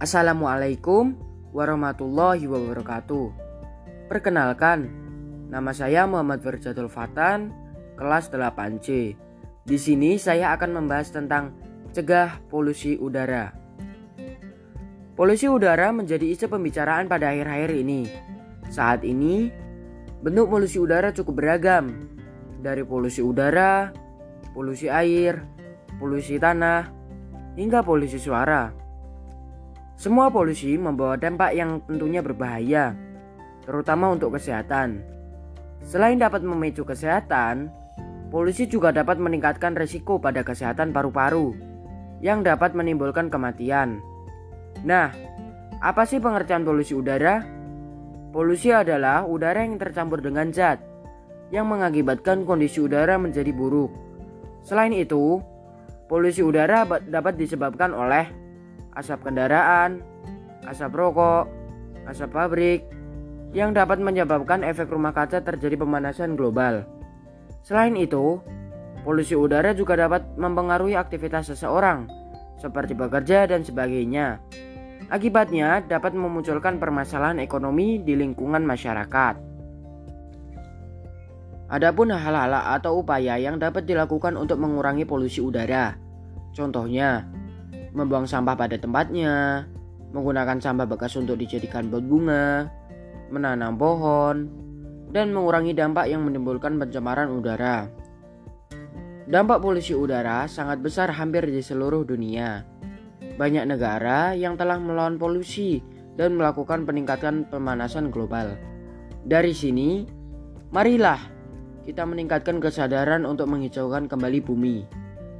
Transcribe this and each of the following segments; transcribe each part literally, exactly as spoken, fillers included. Assalamualaikum warahmatullahi wabarakatuh. Perkenalkan, nama saya Muhammad Farjadul Fatan, kelas delapan C. Di sini saya akan membahas tentang cegah polusi udara. Polusi udara menjadi isu pembicaraan pada akhir-akhir ini. Saat ini, bentuk polusi udara cukup beragam, dari polusi udara, polusi air, polusi tanah, hingga polusi suara. Semua polusi membawa dampak yang tentunya berbahaya, terutama untuk kesehatan. Selain dapat memicu kesehatan, polusi juga dapat meningkatkan risiko pada kesehatan paru-paru, yang dapat menimbulkan kematian. Nah, apa sih pengertian polusi udara? Polusi adalah udara yang tercampur dengan zat, yang mengakibatkan kondisi udara menjadi buruk. Selain itu, polusi udara dapat disebabkan oleh asap kendaraan, asap rokok, asap pabrik, yang dapat menyebabkan efek rumah kaca terjadi pemanasan global. Selain itu, polusi udara juga dapat mempengaruhi aktivitas seseorang, seperti bekerja dan sebagainya. Akibatnya dapat memunculkan permasalahan ekonomi di lingkungan masyarakat. Adapun hal-hal atau upaya yang dapat dilakukan untuk mengurangi polusi udara, contohnya membuang sampah pada tempatnya, menggunakan sampah bekas untuk dijadikan pot bunga, menanam pohon, dan mengurangi dampak yang menimbulkan pencemaran udara. Dampak polusi udara sangat besar hampir di seluruh dunia. Banyak negara yang telah melawan polusi dan melakukan peningkatan pemanasan global. Dari sini, marilah kita meningkatkan kesadaran untuk menghijaukan kembali bumi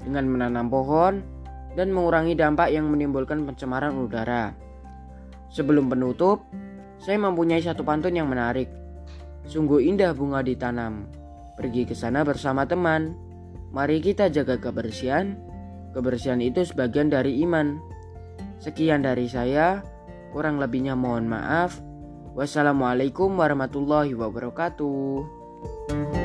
dengan menanam pohon dan mengurangi dampak yang menimbulkan pencemaran udara. Sebelum penutup, saya mempunyai satu pantun yang menarik. Sungguh indah bunga ditanam, pergi ke sana bersama teman. Mari kita jaga kebersihan. Kebersihan itu sebagian dari iman. Sekian dari saya, kurang lebihnya mohon maaf. Wassalamualaikum warahmatullahi wabarakatuh.